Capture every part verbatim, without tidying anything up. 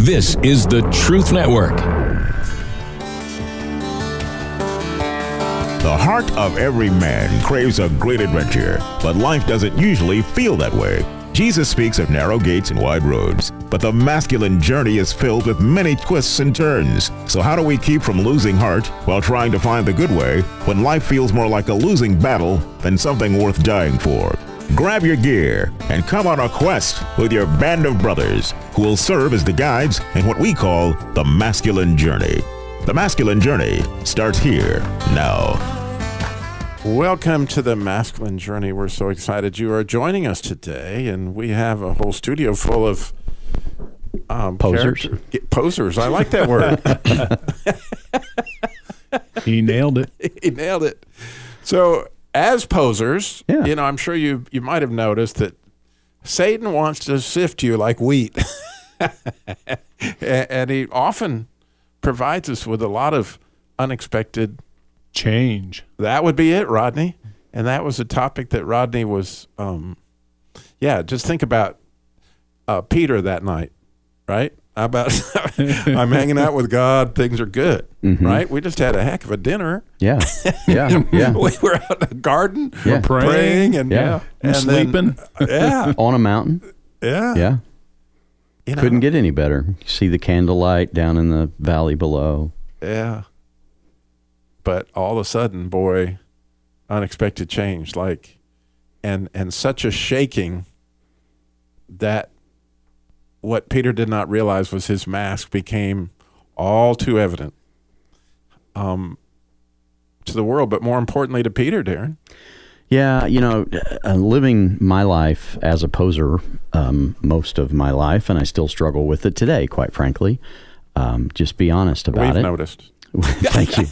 This is the Truth Network. The heart of every man craves a great adventure, but life doesn't usually feel that way. Jesus speaks of narrow gates and wide roads, but the masculine journey is filled with many twists and turns. So how do we keep from losing heart while trying to find the good way when life feels more like a losing battle than something worth dying for? Grab your gear and come on a quest with your band of brothers who will serve as the guides in what we call the Masculine Journey. The Masculine Journey starts here now. Welcome to the Masculine Journey. We're so excited you are joining us today, and we have a whole studio full of um, posers. Posers, I like that word. He nailed it. He nailed it. So, as posers, yeah. you know, I'm sure you you might have noticed that Satan wants to sift you like wheat, and he often provides us with a lot of unexpected change. That would be it, Rodney. And that was a topic that Rodney was, um, yeah, just think about uh, Peter that night, right? How about I'm hanging out with God, things are good, mm-hmm. right? We just had a heck of a dinner. Yeah, yeah, yeah. We were out in the garden, yeah. we're praying, praying and, yeah. and, and sleeping. Then, yeah. On a mountain. Yeah. Yeah. You know, couldn't get any better. You see the candlelight down in the valley below. Yeah. But all of a sudden, boy, unexpected change, like, and and such a shaking that what Peter did not realize was his mask became all too evident um, to the world, but more importantly to Peter, Darren. Yeah, you know, uh, living my life as a poser um, most of my life, and I still struggle with it today, quite frankly. Um, just be honest about We've it. We've noticed. Thank you.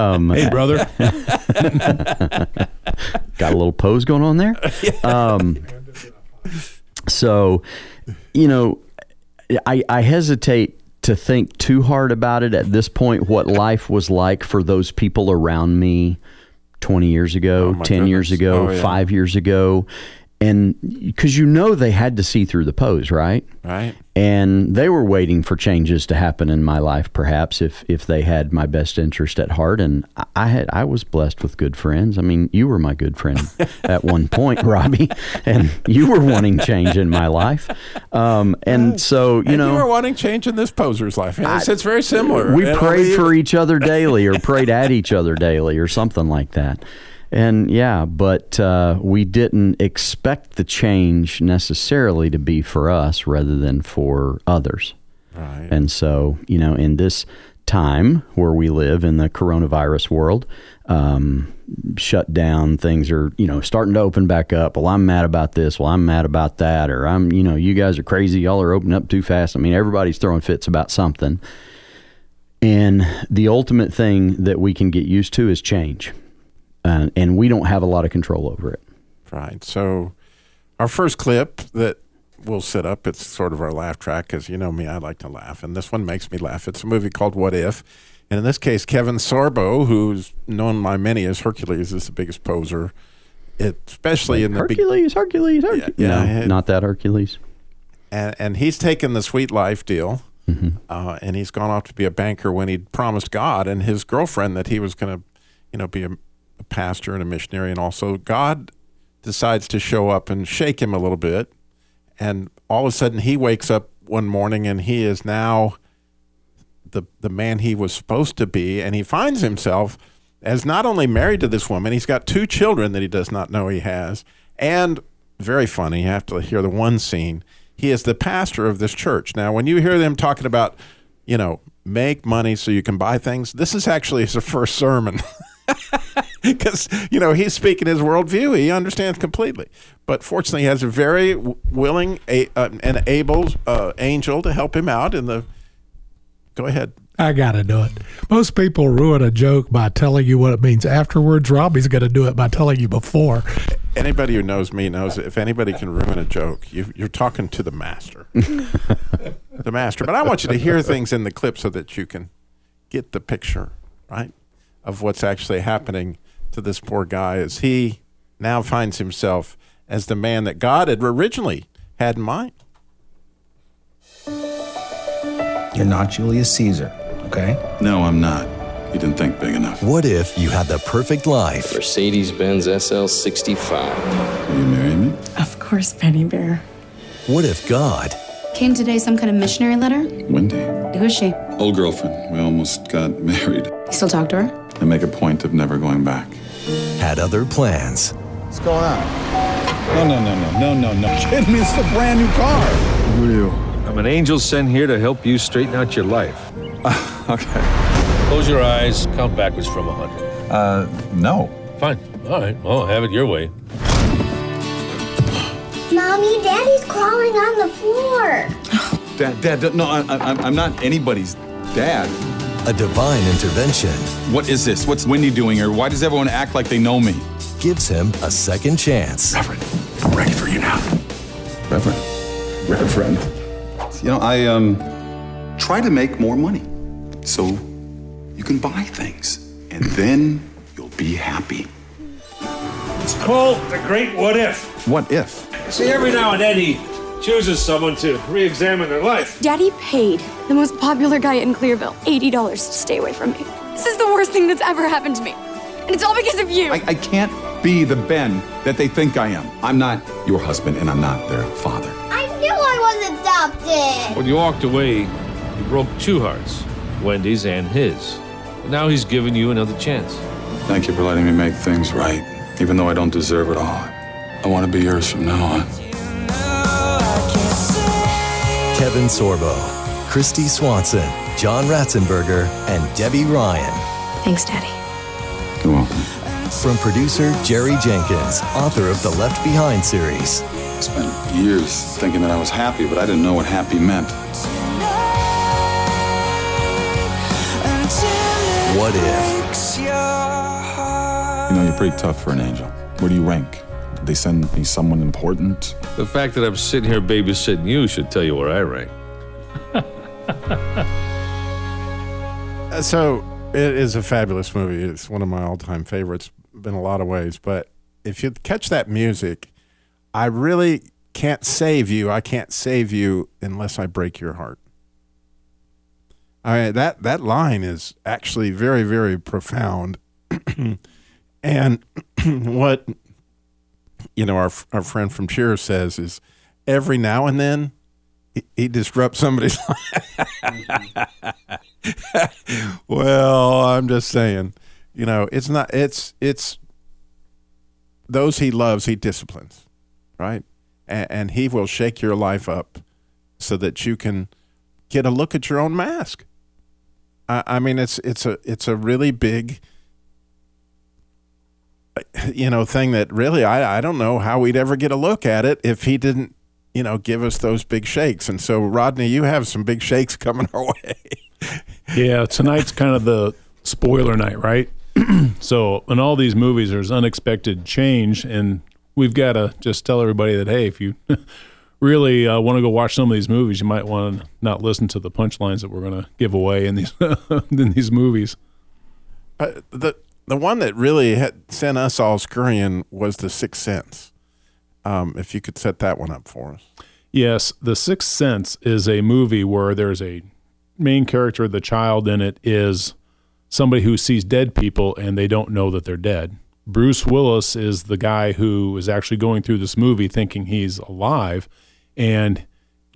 um, hey, brother. Got a little pose going on there. Um, so, you know, I, I hesitate to think too hard about it at this point, what life was like for those people around me twenty years ago, oh ten goodness. years ago, oh, yeah. five years ago. And because, you know, they had to see through the pose, right? Right. And they were waiting for changes to happen in my life, perhaps, if if they had my best interest at heart. And I had I was blessed with good friends. I mean, you were my good friend at one point, Robbie, and you were wanting change in my life. Um, and so, you and know, you were wanting change in this poser's life. I, it's, it's very similar. We prayed the... for each other daily, or prayed at each other daily, or something like that. And yeah, but uh, we didn't expect the change necessarily to be for us rather than for others. Right. And so, you know, in this time where we live in the coronavirus world, um, shut down, things are, you know, starting to open back up. Well, I'm mad about this. Well, I'm mad about that. Or I'm, you know, you guys are crazy. Y'all are opening up too fast. I mean, everybody's throwing fits about something. And the ultimate thing that we can get used to is change. Uh, and we don't have a lot of control over it. Right. So our first clip that we'll set up, it's sort of our laugh track because, you know me, I like to laugh. And this one makes me laugh. It's a movie called What If? And in this case, Kevin Sorbo, who's known by many as Hercules, is the biggest poser, it, especially like in the... Hercules, be- Hercules, Hercules. Yeah, yeah, no, it, not that Hercules. And, and he's taken the sweet life deal, mm-hmm. uh, and he's gone off to be a banker when he promised God and his girlfriend that he was going to, you know, be a... a pastor and a missionary, and also God decides to show up and shake him a little bit, and all of a sudden he wakes up one morning and he is now the the man he was supposed to be, and he finds himself as not only married to this woman, he's got two children that he does not know he has, and very funny, you have to hear the one scene, he is the pastor of this church. Now when you hear them talking about, you know, make money so you can buy things, this is actually his first sermon. Because, you know, he's speaking his worldview. He understands completely. But fortunately, he has a very willing a, uh, and able uh, angel to help him out in the... Go ahead. I got to do it. Most people ruin a joke by telling you what it means afterwards. Robbie's going to do it by telling you before. Anybody who knows me knows if anybody can ruin a joke, you, you're talking to the master. The master. But I want you to hear things in the clip so that you can get the picture, right, of what's actually happening to this poor guy as he now finds himself as the man that God had originally had in mind. You're not Julius Caesar, okay? No, I'm not. You didn't think big enough. What if you had the perfect life? Mercedes-Benz S L sixty-five. Will you marry me? Of course, Penny Bear. What if God... Came today some kind of missionary letter? Wendy. Who's she? Old girlfriend. We almost got married. You still talk to her? I make a point of never going back. Had other plans. What's going on? No, no, no, no, no, no, no. Are you kidding me? It's a brand new car. Who are you? I'm an angel sent here to help you straighten out your life. Uh, okay. Close your eyes. Count backwards from one hundred. Uh, no. Fine. All right. Well, have it your way. Mommy, Daddy's crawling on the floor. Dad, Dad, no, I, I, I'm not anybody's dad. A divine intervention. What is this? What's Wendy doing here? Why does everyone act like they know me? Gives him a second chance. Reverend, I'm ready for you now. Reverend, Reverend. You know, I um try to make more money so you can buy things, and then you'll be happy. It's called The Great What If. What if? See, every now and then he chooses someone to re-examine their life. Daddy paid the most popular guy in Clearville eighty dollars to stay away from me. This is the worst thing that's ever happened to me. And it's all because of you. I, I can't be the Ben that they think I am. I'm not your husband, and I'm not their father. I knew I was adopted. When you walked away, you broke two hearts, Wendy's and his. But now he's given you another chance. Thank you for letting me make things right, even though I don't deserve it all. I want to be yours from now on. Kevin Sorbo, Christy Swanson, John Ratzenberger, and Debbie Ryan. Thanks, Daddy. You're welcome. From producer Jerry Jenkins, author of the Left Behind series. I spent years thinking that I was happy, but I didn't know what happy meant. What if? You know, you're pretty tough for an angel. Where do you rank? They send me someone important. The fact that I'm sitting here babysitting you should tell you where I rank. So it is a fabulous movie. It's one of my all-time favorites in a lot of ways. But if you catch that music, I really can't save you. I can't save you unless I break your heart. All right, that that line is actually very, very profound. And what... You know, our our friend from Cheers says is every now and then he, he disrupts somebody's life. Well, I'm just saying, you know, it's not, it's, it's those he loves, he disciplines, right? And, and he will shake your life up so that you can get a look at your own mask. I, I mean, it's, it's a, it's a really big, you know, thing that really, I, I don't know how we'd ever get a look at it if he didn't, you know, give us those big shakes. And so, Rodney, you have some big shakes coming our way. Yeah, tonight's kind of the spoiler night, right? So in all these movies, there's unexpected change, and we've got to just tell everybody that, hey, if you really uh, want to go watch some of these movies, you might want to not listen to the punchlines that we're going to give away in these, in these movies. Uh, the... The one that really had sent us all scurrying was The Sixth Sense. Um, if you could set that one up for us. Yes, The Sixth Sense is a movie where there's a main character, the child in it is somebody who sees dead people and they don't know that they're dead. Bruce Willis is the guy who is actually going through this movie thinking he's alive. And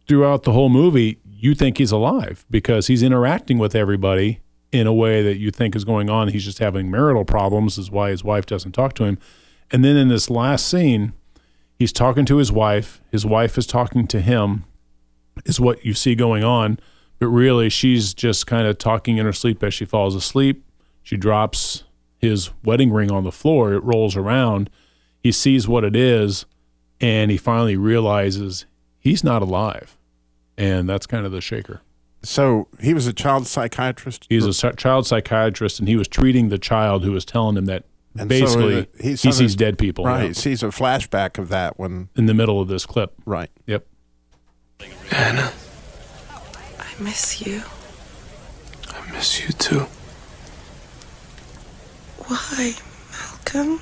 throughout the whole movie, you think he's alive because he's interacting with everybody in a way that you think is going on. He's just having marital problems, is why his wife doesn't talk to him. And then in this last scene, he's talking to his wife. His wife is talking to him, is what you see going on. But really, she's just kind of talking in her sleep as she falls asleep. She drops his wedding ring on the floor. It rolls around. He sees what it is, and he finally realizes he's not alive. And that's kind of the shaker. So he was a child psychiatrist? He's a child psychiatrist, and he was treating the child who was telling him that and basically so he, he sees his, dead people. Right, he sees a flashback of that when... In the middle of this clip. Right. Yep. Anna. I miss you. I miss you too. Why, Malcolm?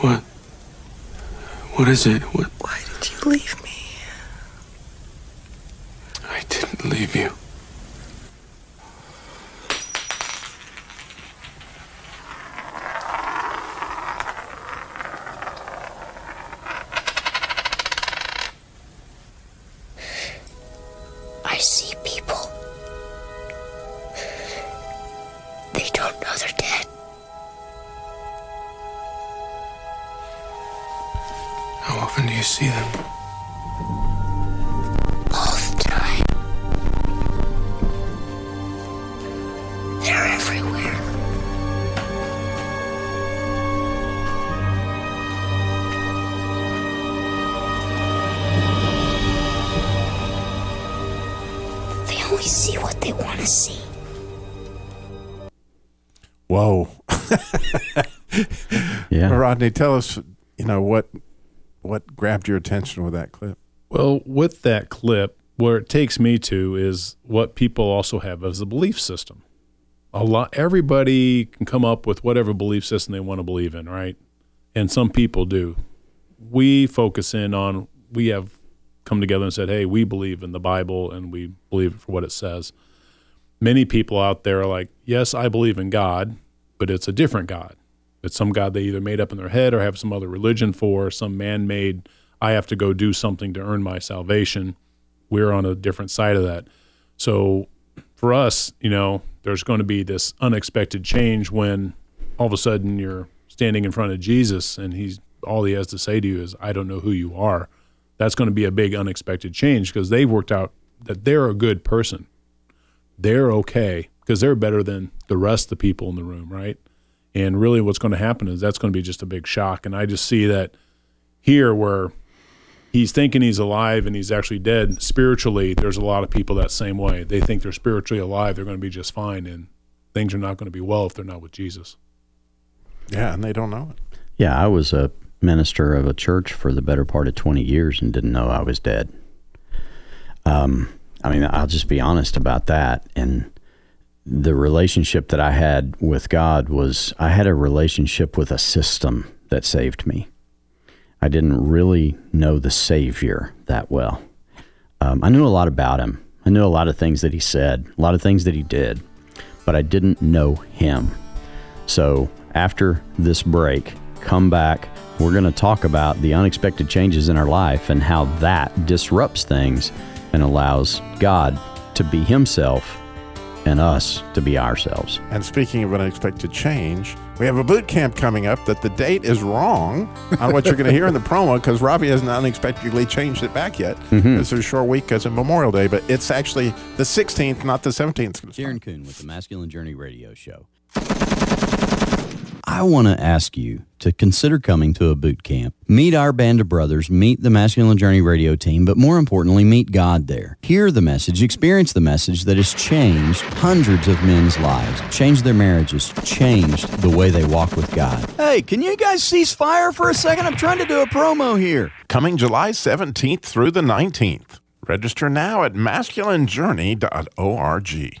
What? What is it? What? Why did you leave me? I didn't leave you. I see people. They don't know they're dead. How often do you see them? Whoa. Yeah. Rodney, tell us, you know, what what grabbed your attention with that clip? Well, with that clip, where it takes me to is what people also have as a belief system. A lot, everybody can come up with whatever belief system they want to believe in, right? And some people do. We focus in on, we have come together and said, hey, we believe in the Bible and we believe it for what it says. Many people out there are like, yes, I believe in God, but it's a different God. It's some God they either made up in their head or have some other religion for, some man-made, I have to go do something to earn my salvation. We're on a different side of that. So for us, you know, there's going to be this unexpected change when all of a sudden you're standing in front of Jesus and he's all he has to say to you is, I don't know who you are. That's going to be a big unexpected change because they've worked out that they're a good person. They're okay because they're better than the rest of the people in the room, right? And really what's going to happen is that's going to be just a big shock. And I just see that here where he's thinking he's alive and he's actually dead. Spiritually, there's a lot of people that same way. They think they're spiritually alive. They're going to be just fine, and things are not going to be well if they're not with Jesus. Yeah, and they don't know it. Yeah, I was a minister of a church for the better part of twenty years and didn't know I was dead. Um. I mean, I'll just be honest about that. And the relationship that I had with God was I had a relationship with a system that saved me. I didn't really know the Savior that well. Um, I knew a lot about him. I knew a lot of things that he said, a lot of things that he did, but I didn't know him. So after this break, come back. We're going to talk about the unexpected changes in our life and how that disrupts things and allows God to be himself and us to be ourselves. And speaking of unexpected change, we have a boot camp coming up that the date is wrong on what you're going to hear in the promo because Robbie hasn't unexpectedly changed it back yet. Mm-hmm. It's a short week because of Memorial Day, but it's actually the sixteenth, not the seventeenth. Kieran Kuhn with the Masculine Journey Radio Show. I want to ask you to consider coming to a boot camp. Meet our band of brothers, meet the Masculine Journey radio team, but more importantly, meet God there. Hear the message, experience the message that has changed hundreds of men's lives, changed their marriages, changed the way they walk with God. Hey, can you guys cease fire for a second? I'm trying to do a promo here. Coming July seventeenth through the nineteenth. Register now at masculine journey dot org.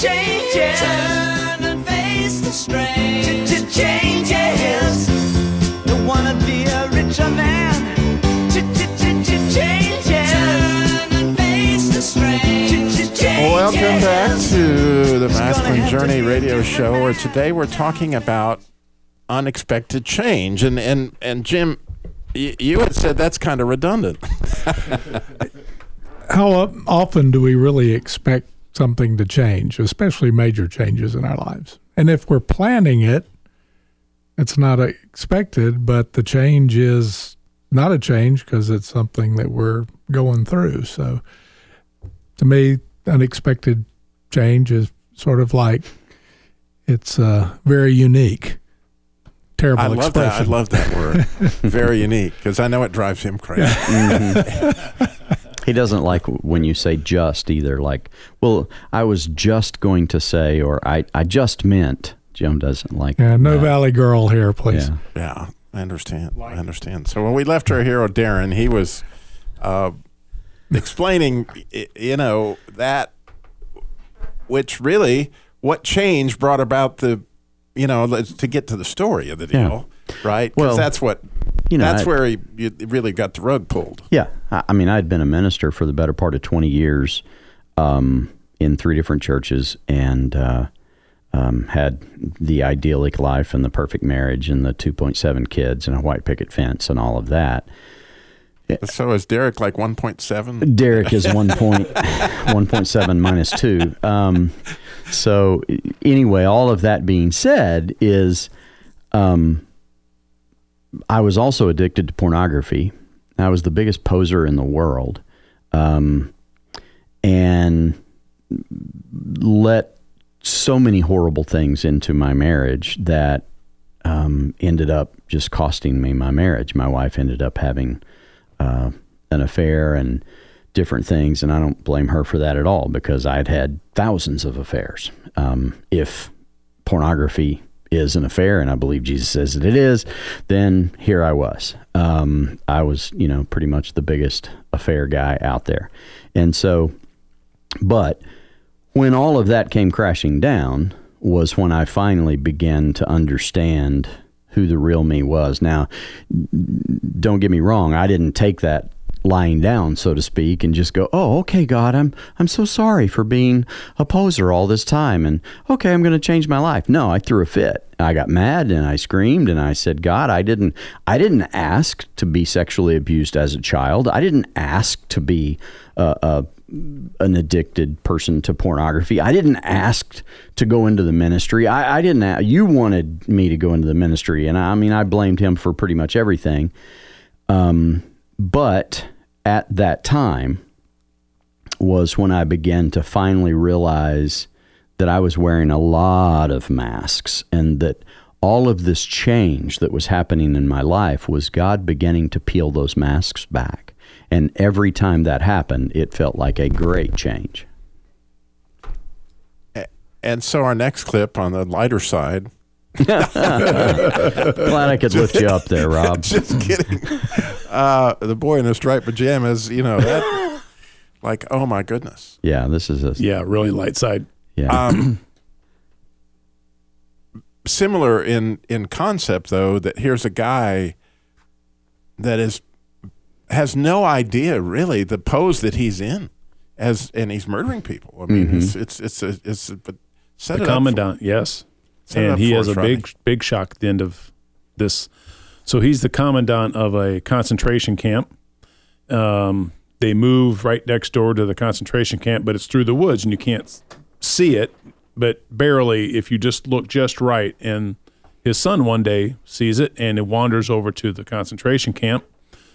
Changes. Turn and face the strain. Changes. Don't wanna be a richer man. Changes. Turn and face the strain. Welcome back to the Masculine Journey Radio Show, where today we're talking about unexpected change. And and and Jim, y- you had said that's kind of redundant. How often do we really expect something to change, especially major changes in our lives? And if we're planning it, it's not expected, but the change is not a change because it's something that we're going through. So to me, unexpected change is sort of like it's uh, very unique. Terrible I love expression. That. I love that word, very unique, because I know it drives him crazy. Mm-hmm. He doesn't like when you say just either, like, well, I was just going to say, or I, I just meant. Jim doesn't like yeah, no that. Valley girl here, please. Yeah, yeah I understand. Like. I understand. So when we left our hero, Darren, he was uh, explaining, you know, that which really what change brought about the, you know, to get to the story of the deal, yeah. right? Because well, that's what, you know, that's I'd, where he you really got the rug pulled. Yeah. I mean, I'd been a minister for the better part of twenty years um, in three different churches, and uh, um, had the idyllic life and the perfect marriage and the two point seven kids and a white picket fence and all of that. So is Derek like one point seven? Derek is one point seven minus two. Um, so anyway, all of that being said is um, I was also addicted to pornography. I was the biggest poser in the world, um, and let so many horrible things into my marriage that um, ended up just costing me my marriage. My wife ended up having uh, an affair and different things, and I don't blame her for that at all, because I'd had thousands of affairs. Um, if pornography is an affair, and I believe Jesus says that it is, then here I was. Um, I was, you know, pretty much the biggest affair guy out there. And so, but when all of that came crashing down was when I finally began to understand who the real me was. Now, don't get me wrong. I didn't take that lying down, so to speak, and just go, oh, okay, God, I'm I'm so sorry for being a poser all this time, and okay, I'm going to change my life. No, I threw a fit. I got mad and I screamed and I said, God, I didn't I didn't ask to be sexually abused as a child. I didn't ask to be a, a an addicted person to pornography. I didn't ask to go into the ministry. I, I didn't. Ask, you wanted me to go into the ministry, and I, I mean, I blamed him for pretty much everything. Um. But at that time was when I began to finally realize that I was wearing a lot of masks, and that all of this change that was happening in my life was God beginning to peel those masks back. And every time that happened, it felt like a great change. And so our next clip on the lighter side. Glad I could lift you up there, Rob. Just kidding. Uh, the boy in his striped pajamas, you know, that, like, oh my goodness. Yeah, this is a... Yeah, really light side. Yeah. Um, similar in, in concept, though, that here's a guy that is has no idea, really, the pose that he's in, as and he's murdering people. I mean, mm-hmm. it's, it's, it's, a, it's a, but set the it commandant, up for, yes. And he has a big, big shock at the end of this. So he's the commandant of a concentration camp. Um, they move right next door to the concentration camp, but it's through the woods and you can't see it, but barely if you just look just right. And his son one day sees it, and it wanders over to the concentration camp,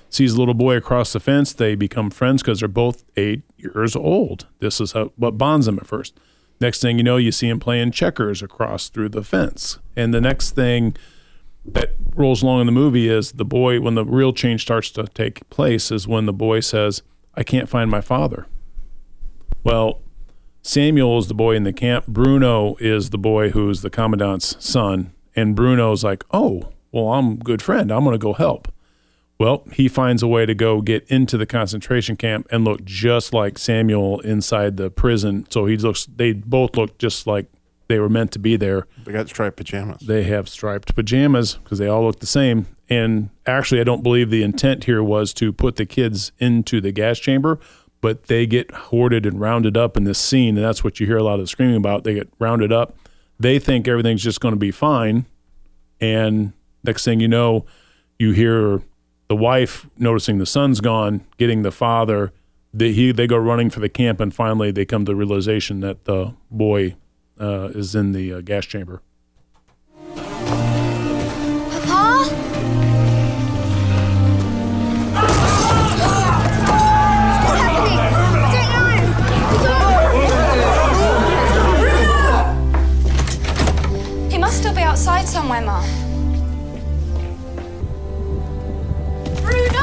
sees a little boy across the fence. They become friends because they're both eight years old. This is how, what bonds them at first. Next thing you know, you see him playing checkers across through the fence. And the next thing that rolls along in the movie is the boy, when the real change starts to take place, is when the boy says, I can't find my father. Well, Samuel is the boy in the camp. Bruno is the boy who's the commandant's son. And Bruno's like, oh, well, I'm a good friend. I'm going to go help. Well, he finds a way to go get into the concentration camp and look just like Samuel inside the prison. So he looks; they both look just like they were meant to be there. They got striped pajamas. They have striped pajamas because they all look the same. And actually, I don't believe the intent here was to put the kids into the gas chamber, but they get hoarded and rounded up in this scene, and that's what you hear a lot of the screaming about. They get rounded up. They think everything's just going to be fine, and next thing you know, you hear the wife noticing the son's gone, getting the father. They, he, they go running for the camp, and finally they come to the realization that the boy uh, is in the uh, gas chamber. Papa? What's happening? Take your arm! Bruno! He must still be outside somewhere, Ma. Bruno!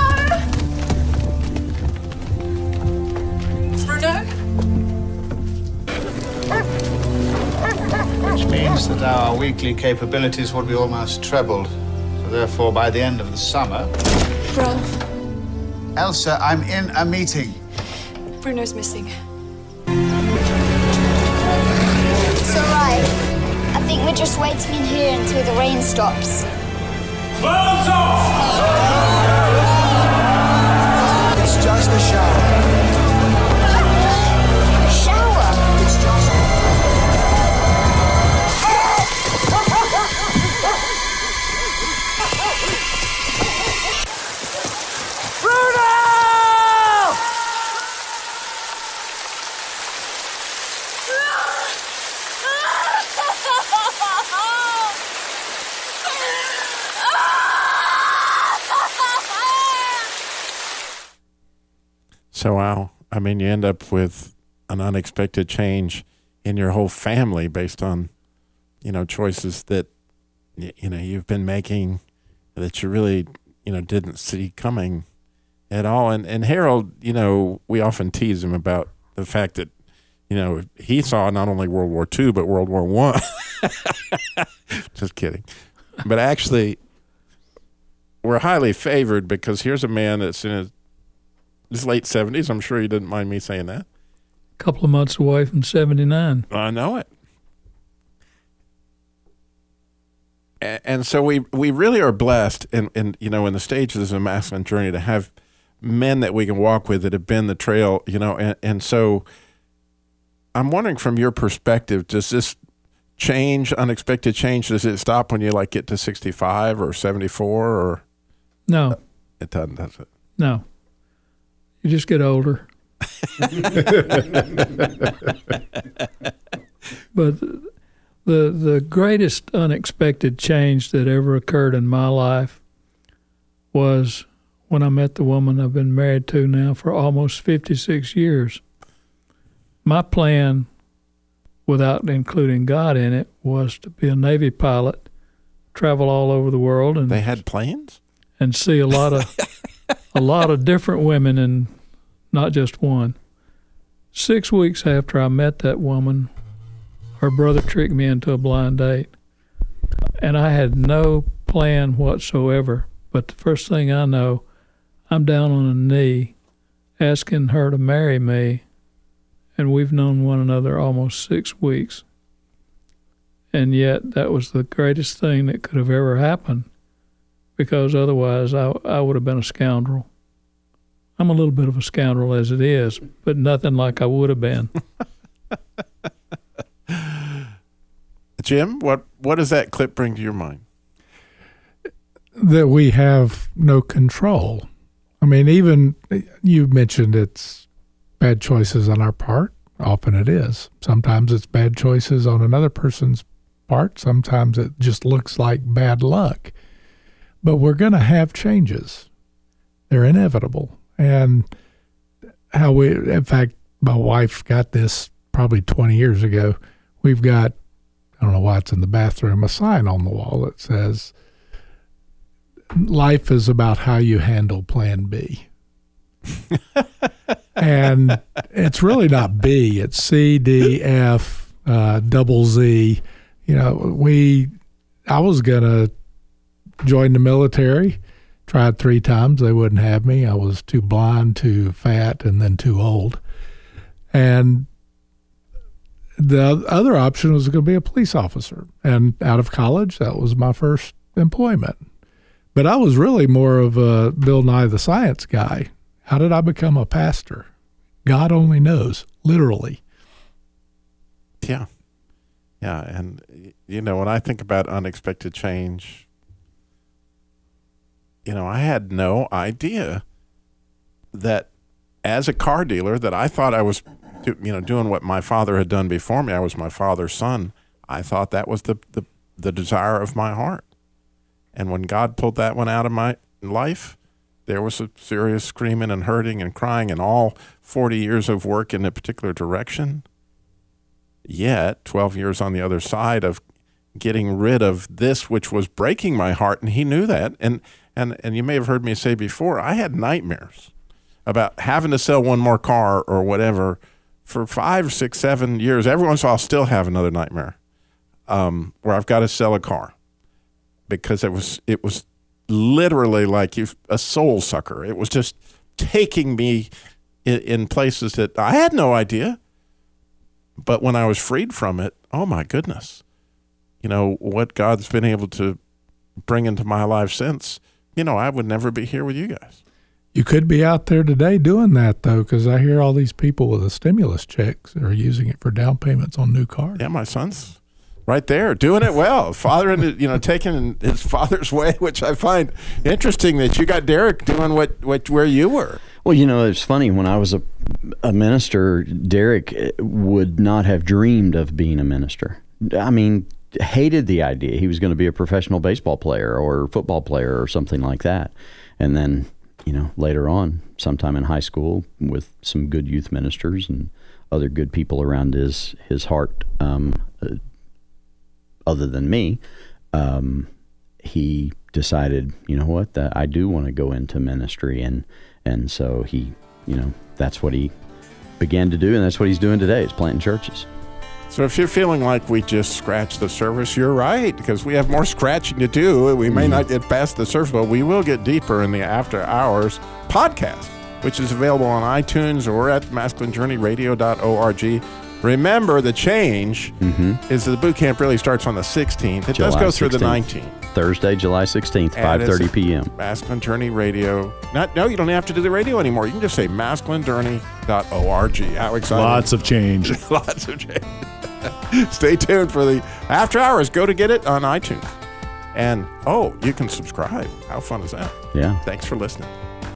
Now our weekly capabilities would be almost trebled. So therefore, by the end of the summer... Rolf. Elsa, I'm in a meeting. Bruno's missing. It's all right. I think we're just waiting in here until the rain stops. Close off! It's just a shower. So, wow. I mean, you end up with an unexpected change in your whole family based on, you know, choices that, you know, you've been making that you really, you know, didn't see coming at all. And, and Harold, you know, we often tease him about the fact that, you know, he saw not only World War Two, but World War One. Just kidding. But actually, we're highly favored because here's a man that's in his It's late seventies. I'm sure you didn't mind me saying that. A couple of months away from seventy-nine. I know it. And so we we really are blessed, in, in, you know, in the stages of the masculine journey to have men that we can walk with that have been the trail, you know. And, and so I'm wondering from your perspective, does this change, unexpected change, does it stop when you like get to sixty-five or seventy-four or? No. It doesn't, does it? No. You just get older. But the the greatest unexpected change that ever occurred in my life was when I met the woman I've been married to now for almost fifty-six years. My plan, without including God in it, was to be a Navy pilot, travel all over the world. And they had plans? And see a lot of... A lot of different women, and not just one. Six weeks after I met that woman, her brother tricked me into a blind date. And I had no plan whatsoever. But the first thing I know, I'm down on a knee asking her to marry me. And we've known one another almost six weeks. And yet that was the greatest thing that could have ever happened. Because otherwise I, I would have been a scoundrel. I'm a little bit of a scoundrel as it is, but nothing like I would have been. Jim, what, what does that clip bring to your mind? That we have no control. I mean, even you mentioned it's bad choices on our part. Often it is. Sometimes it's bad choices on another person's part. Sometimes it just looks like bad luck. But we're going to have changes. They're inevitable. And how we, in fact, my wife got this probably twenty years ago. We've got, I don't know why it's in the bathroom, a sign on the wall that says, life is about how you handle plan B. And it's really not B, it's C, D, F, uh, double Z. You know, we, I was going to, joined the military, tried three times. They wouldn't have me. I was too blind, too fat, and then too old. And the other option was going to be a police officer. And out of college, that was my first employment. But I was really more of a Bill Nye the Science guy. How did I become a pastor? God only knows, literally. Yeah. Yeah, and, you know, when I think about unexpected change... You know, I had no idea that as a car dealer that I thought I was, do, you know, doing what my father had done before me. I was my father's son. I thought that was the, the, the desire of my heart. And when God pulled that one out of my life, there was a serious screaming and hurting and crying and all forty years of work in a particular direction. Yet, twelve years on the other side of getting rid of this, which was breaking my heart, and he knew that. And And and you may have heard me say before, I had nightmares about having to sell one more car or whatever for five, six, seven years. Every once in a while, I'll still have another nightmare um, where I've got to sell a car because it was it was literally like a soul sucker. It was just taking me in, in places that I had no idea. But when I was freed from it, oh my goodness, you know, what God's been able to bring into my life since, you know, I would never be here with you guys. You could be out there today doing that, though, because I hear all these people with the stimulus checks are using it for down payments on new cars. Yeah, my son's right there doing it well, fathering, you know, taking his father's way, which I find interesting that you got Derek doing what, what where you were. Well, you know, it's funny. When I was a, a minister, Derek would not have dreamed of being a minister. I mean, hated the idea he was going to be a professional baseball player or football player or something like that, and then, you know, later on, sometime in high school, with some good youth ministers and other good people around his his heart, um, uh, other than me, um, he decided, you know what, that I do want to go into ministry, and and so he, you know, that's what he began to do, and that's what he's doing today, is planting churches. So if you're feeling like we just scratched the surface, you're right, because we have more scratching to do. We may not get past the surface, but we will get deeper in the After Hours podcast, which is available on iTunes or at masculine journey radio dot org. Remember, the change mm-hmm. is that the boot camp really starts on the sixteenth. It July does go through sixteenth. The nineteenth. Thursday, July sixteenth, five thirty p.m. Masculine Journey Radio. Not, no, you don't have to do the radio anymore. You can just say masculine journey dot org. How exciting. Lots of change. Lots of change. Stay tuned for the After Hours. Go to get it on iTunes. And, oh, you can subscribe. How fun is that? Yeah. Thanks for listening.